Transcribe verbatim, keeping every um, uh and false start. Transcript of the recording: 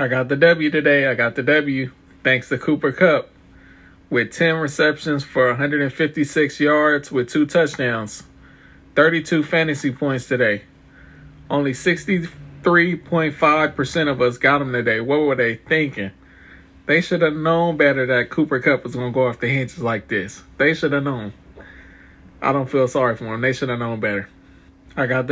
I got the W today. I got the W thanks to Cooper Kupp with ten receptions for one hundred fifty-six yards with two touchdowns. thirty-two fantasy points today. Only sixty-three point five percent of us got him today. What were they thinking? They should have known better that Cooper Kupp was going to go off the hinges like this. They should have known. I don't feel sorry for him. They should have known better. I got the